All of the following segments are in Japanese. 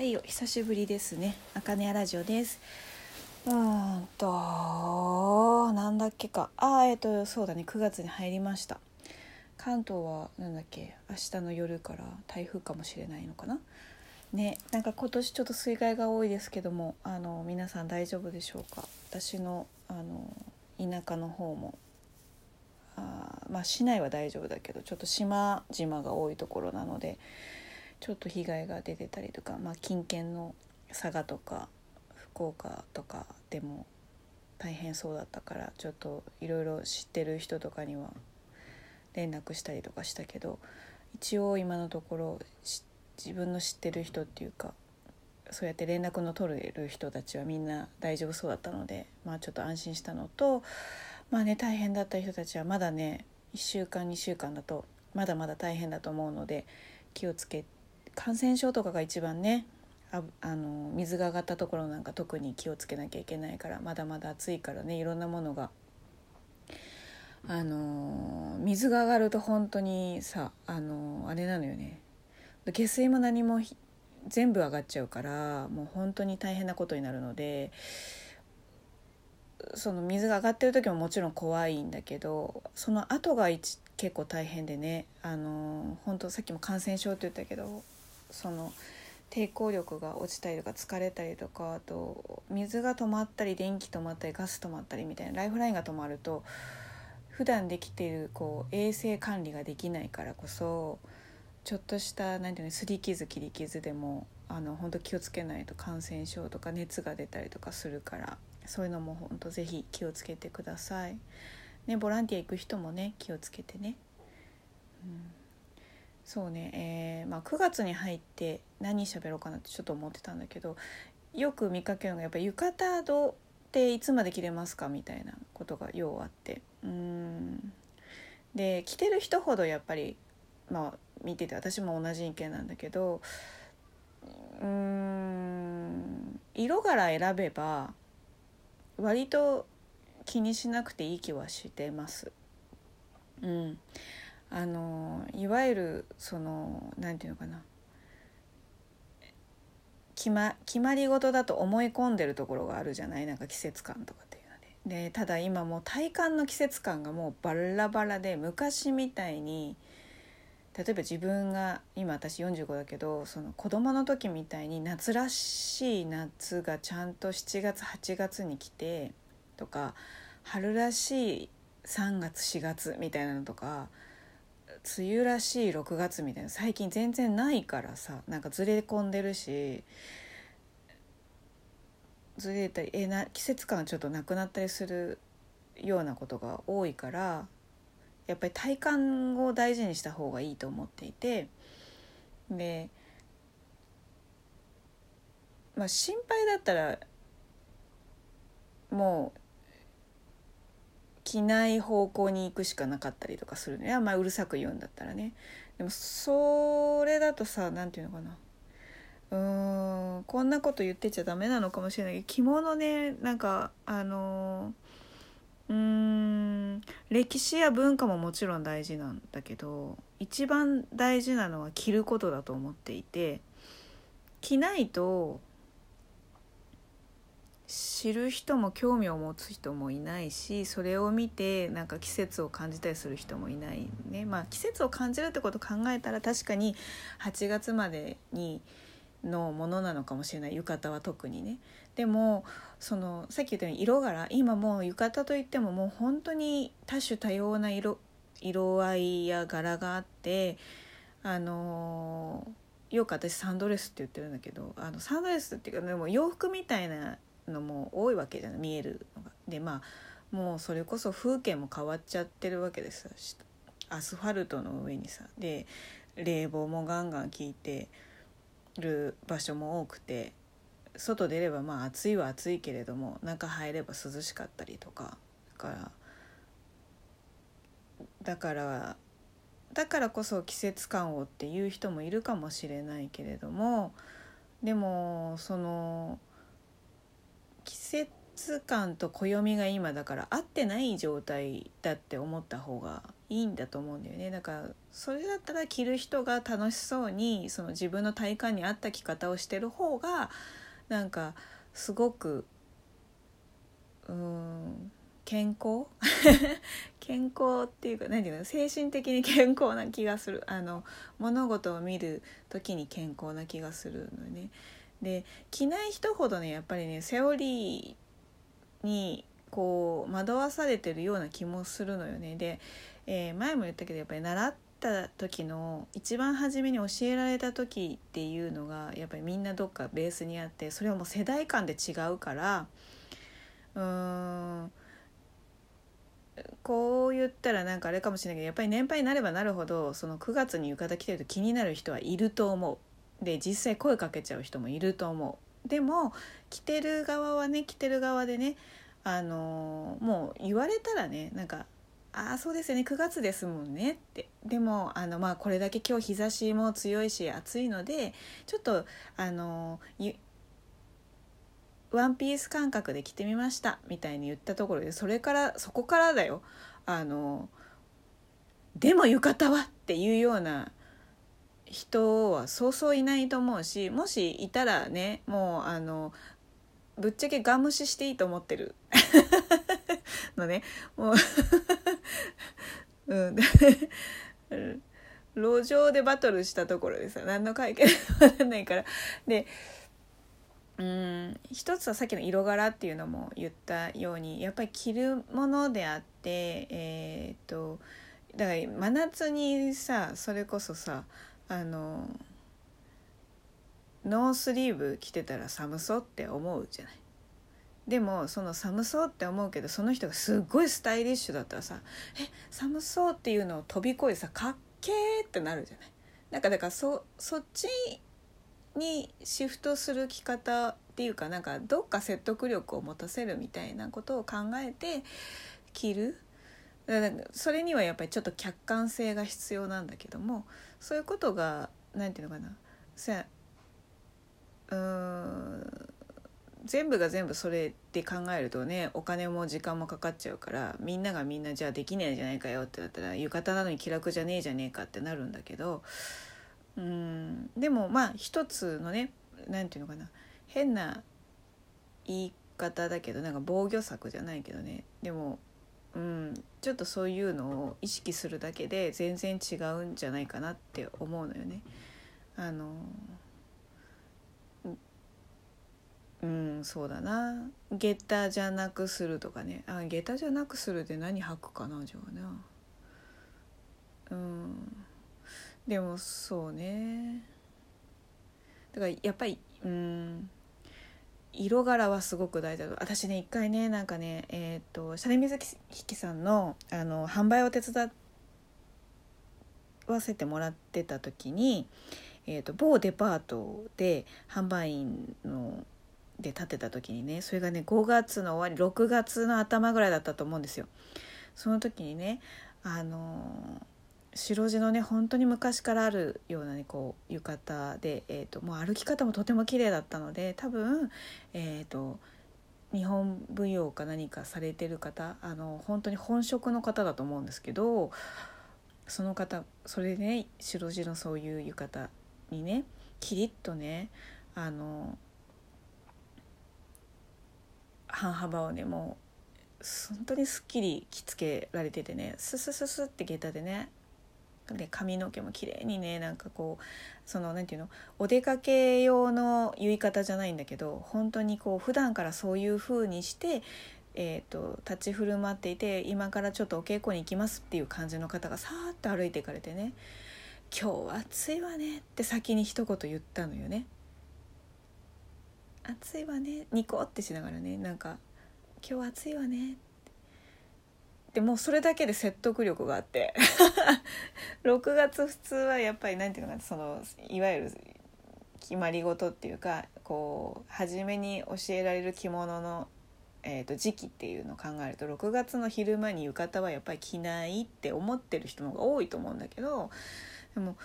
はい、お久しぶりですね。あかねやラジオです。そうだね、9月に入りました。関東は明日の夜から台風かもしれないのかなね。なんか今年ちょっと水害が多いですけども、皆さん大丈夫でしょうか。私の、田舎の方も市内は大丈夫だけど、ちょっと島々が多いところなのでちょっと被害が出てたりとか、近県の佐賀とか福岡とかでも大変そうだったから、ちょっといろいろ知ってる人とかには連絡したりとかしたけど、一応今のところ自分の知ってる人っていうか、そうやって連絡の取れる人たちはみんな大丈夫そうだったので、ちょっと安心したのと、大変だった人たちはまだね、1週間2週間だとまだまだ大変だと思うので、気をつけて、感染症とかが一番ね、水が上がったところなんか特に気をつけなきゃいけないから、まだまだ暑いからね、いろんなものが水が上がると本当にさ、あれなのよね、下水も何も全部上がっちゃうから、もう本当に大変なことになるので、その水が上がってる時ももちろん怖いんだけど、その後が結構大変でね、本当さっきも感染症って言ったけど、その抵抗力が落ちたりとか疲れたりとか、あと水が止まったり電気止まったりガス止まったりみたいなライフラインが止まると、普段できているこう衛生管理ができないからこそ、ちょっとしたすり傷切り傷でも本当気をつけないと感染症とか熱が出たりとかするから、そういうのも本当ぜひ気をつけてくださいね。ボランティア行く人もね気をつけてね、そうね、9月に入って何喋ろうかなってちょっと思ってたんだけど、よく見かけるのがやっぱり浴衣どっていつまで着れますかみたいなことがようあって、で着てる人ほどやっぱり見てて私も同じ意見なんだけど、色柄選べば割と気にしなくていい気はしてます。いわゆるその決まり事だと思い込んでるところがあるじゃない、季節感とかっていうので。で、ただ今もう体感の季節感がもうバラバラで、昔みたいに例えば自分が今私45だけど、その子供の時みたいに夏らしい夏がちゃんと7月8月に来てとか、春らしい3月4月みたいなのとか、梅雨らしい6月みたいな最近全然ないからさ、ずれ込んでるし、ずれたり季節感がちょっとなくなったりするようなことが多いから、やっぱり体感を大事にした方がいいと思っていて、で、心配だったらもう着ない方向に行くしかなかったりとかするのよ、うるさく言うんだったらね。でもそれだとさ、こんなこと言ってちゃダメなのかもしれないけど、着物ね、歴史や文化ももちろん大事なんだけど、一番大事なのは着ることだと思っていて、着ないと知る人も興味を持つ人もいないし、それを見て季節を感じたりする人もいないね。季節を感じるってことを考えたら、確かに8月までにのものなのかもしれない、浴衣は特にね。でもそのさっき言ったように色柄、今もう浴衣といってももう本当に多種多様な色合いや柄があって、よく私サンドレスって言ってるんだけど、サンドレスっていうか、でも洋服みたいなのも多いわけじゃない、見えるのが。でもうそれこそ風景も変わっちゃってるわけですよ、アスファルトの上にさ。で冷房もガンガン効いてる場所も多くて、外出れば暑いは暑いけれども、中入れば涼しかったりとか、だからこそ季節感をっていう人もいるかもしれないけれども、でもその季節月間と暦が今だから合ってない状態だって思った方がいいんだと思うんだよね。だからそれだったら着る人が楽しそうにその自分の体感に合った着方をしてる方がなんかすごく健康健康っていうか何て言うの、精神的に健康な気がする。物事を見る時に健康な気がするのね。で着ない人ほどねやっぱりねセオリーにこう惑わされてるような気もするのよね。で、前も言ったけどやっぱり習った時の一番初めに教えられた時っていうのがやっぱりみんなどっかベースにあって、それはもう世代間で違うから、こう言ったらなんかあれかもしれないけどやっぱり年配になればなるほどその9月に浴衣着てると気になる人はいると思う。で実際声かけちゃう人もいると思う。でも着てる側はね着てる側でね、もう言われたらねなんかああそうですよね9月ですもんねって。でもまあ、これだけ今日日差しも強いし暑いのでちょっとワンピース感覚で着てみましたみたいに言ったところで、そこからだよでも浴衣はっていうような人はそうそういないと思うし、もしいたらねもうぶっちゃけガン無視していいと思ってるのねもう路上でバトルしたところでさ何の解決もならないから。で一つはさっきの色柄っていうのも言ったようにやっぱり着るものであって、だから真夏にさそれこそさノースリーブ着てたら寒そうって思うじゃない。でもその寒そうって思うけどその人がすっごいスタイリッシュだったらさ寒そうっていうのを飛び越えさかっけーってなるじゃない。なんかだからそっちにシフトする着方っていうかなんかどっか説得力を持たせるみたいなことを考えて着る。だからそれにはやっぱりちょっと客観性が必要なんだけども、そういうことがなんていうのかな全部が全部それで考えるとねお金も時間もかかっちゃうから、みんながみんなじゃあできないじゃないかよってなったら浴衣なのに気楽じゃねえじゃねえかってなるんだけど、でもまあ一つのねなんていうのかな変な言い方だけどなんか防御策じゃないけどね、でもちょっとそういうのを意識するだけで全然違うんじゃないかなって思うのよね。そうだな、下駄じゃなくするとかね。下駄じゃなくするって何履くかなじゃあな。でもそうね。だからやっぱり色柄はすごく大事だ。私ね一回ねなんかねシャネミズキさんの販売を手伝わせてもらってた時に、某デパートで販売員で立ってた時にね、それがね5月の終わり6月の頭ぐらいだったと思うんですよ。その時にね白地のね本当に昔からあるような、ね、こう浴衣で、もう歩き方もとても綺麗だったので多分、日本舞踊か何かされてる方本当に本職の方だと思うんですけど、その方それでね白地のそういう浴衣にねキリッとね半幅をねもう本当にすっきり着付けられててねススススって下駄でねで髪の毛も綺麗にねなんかこうそのなんていうのお出かけ用の結い方じゃないんだけど本当にこう普段からそういう風にして、立ち振る舞っていて今からちょっとお稽古に行きますっていう感じの方がさーっと歩いていかれてね今日は暑いわねって先に一言言ったのよね。暑いわねニコってしながらねなんか今日は暑いわねってでもうそれだけで説得力があって6月普通はやっぱりなんていうのかそのいわゆる決まり事っていうかこう初めに教えられる着物の、時期っていうのを考えると6月の昼間に浴衣はやっぱり着ないって思ってる人の方が多いと思うんだけど、でも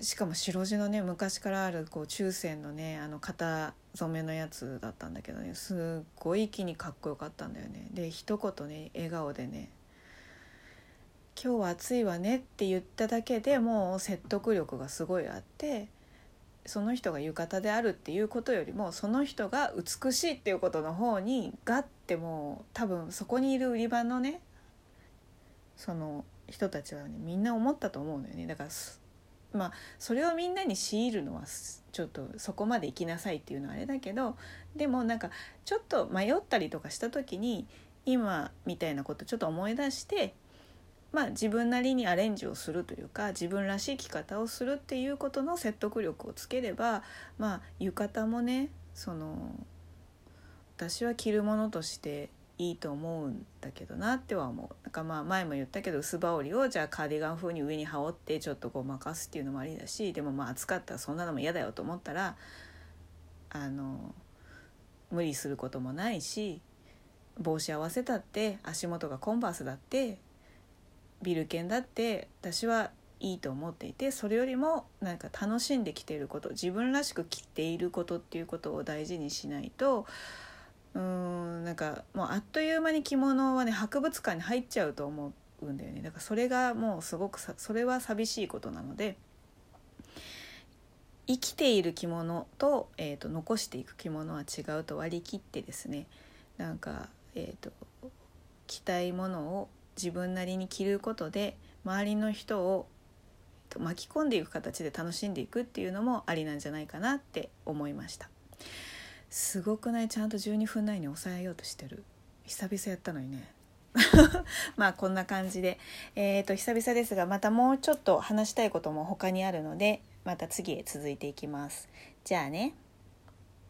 しかも白地のね昔からあるこう中線のねあの型染めのやつだったんだけどね、すっごい一気にかっこよかったんだよね。で一言ね笑顔でね今日は暑いわねって言っただけでもう説得力がすごいあって、その人が浴衣であるっていうことよりもその人が美しいっていうことの方にガッてもう多分そこにいる売り場のねその人たちはねみんな思ったと思うのよね。だからまあそれをみんなに強いるのはちょっとそこまで行きなさいっていうのはあれだけど、でもなんかちょっと迷ったりとかした時に今みたいなことちょっと思い出してまあ自分なりにアレンジをするというか自分らしい着方をするっていうことの説得力をつければ、まあ浴衣もねその私は着るものとしていいと思うんだけどなっては思う。なんかまあ前も言ったけど薄羽織をじゃあカーディガン風に上に羽織ってちょっとごまかすっていうのもありだし、でもまあ暑かったらそんなのも嫌だよと思ったら無理することもないし、帽子合わせたって足元がコンバースだってビル券だって私はいいと思っていて、それよりもなんか楽しんできていること、自分らしく着ていることっていうことを大事にしないとなんかもうあっという間に着物はね博物館に入っちゃうと思うんだよね。だからそれがもうすごくそれは寂しいことなので、生きている着物と、残していく着物は違うと割り切ってですね、なんか、着たいものを自分なりに着ることで周りの人を巻き込んでいく形で楽しんでいくっていうのもありなんじゃないかなって思いました。すごくない？ちゃんと12分内に抑えようとしてる。久々やったのにねまあこんな感じで、久々ですがまたもうちょっと話したいことも他にあるのでまた次へ続いていきます。じゃあね。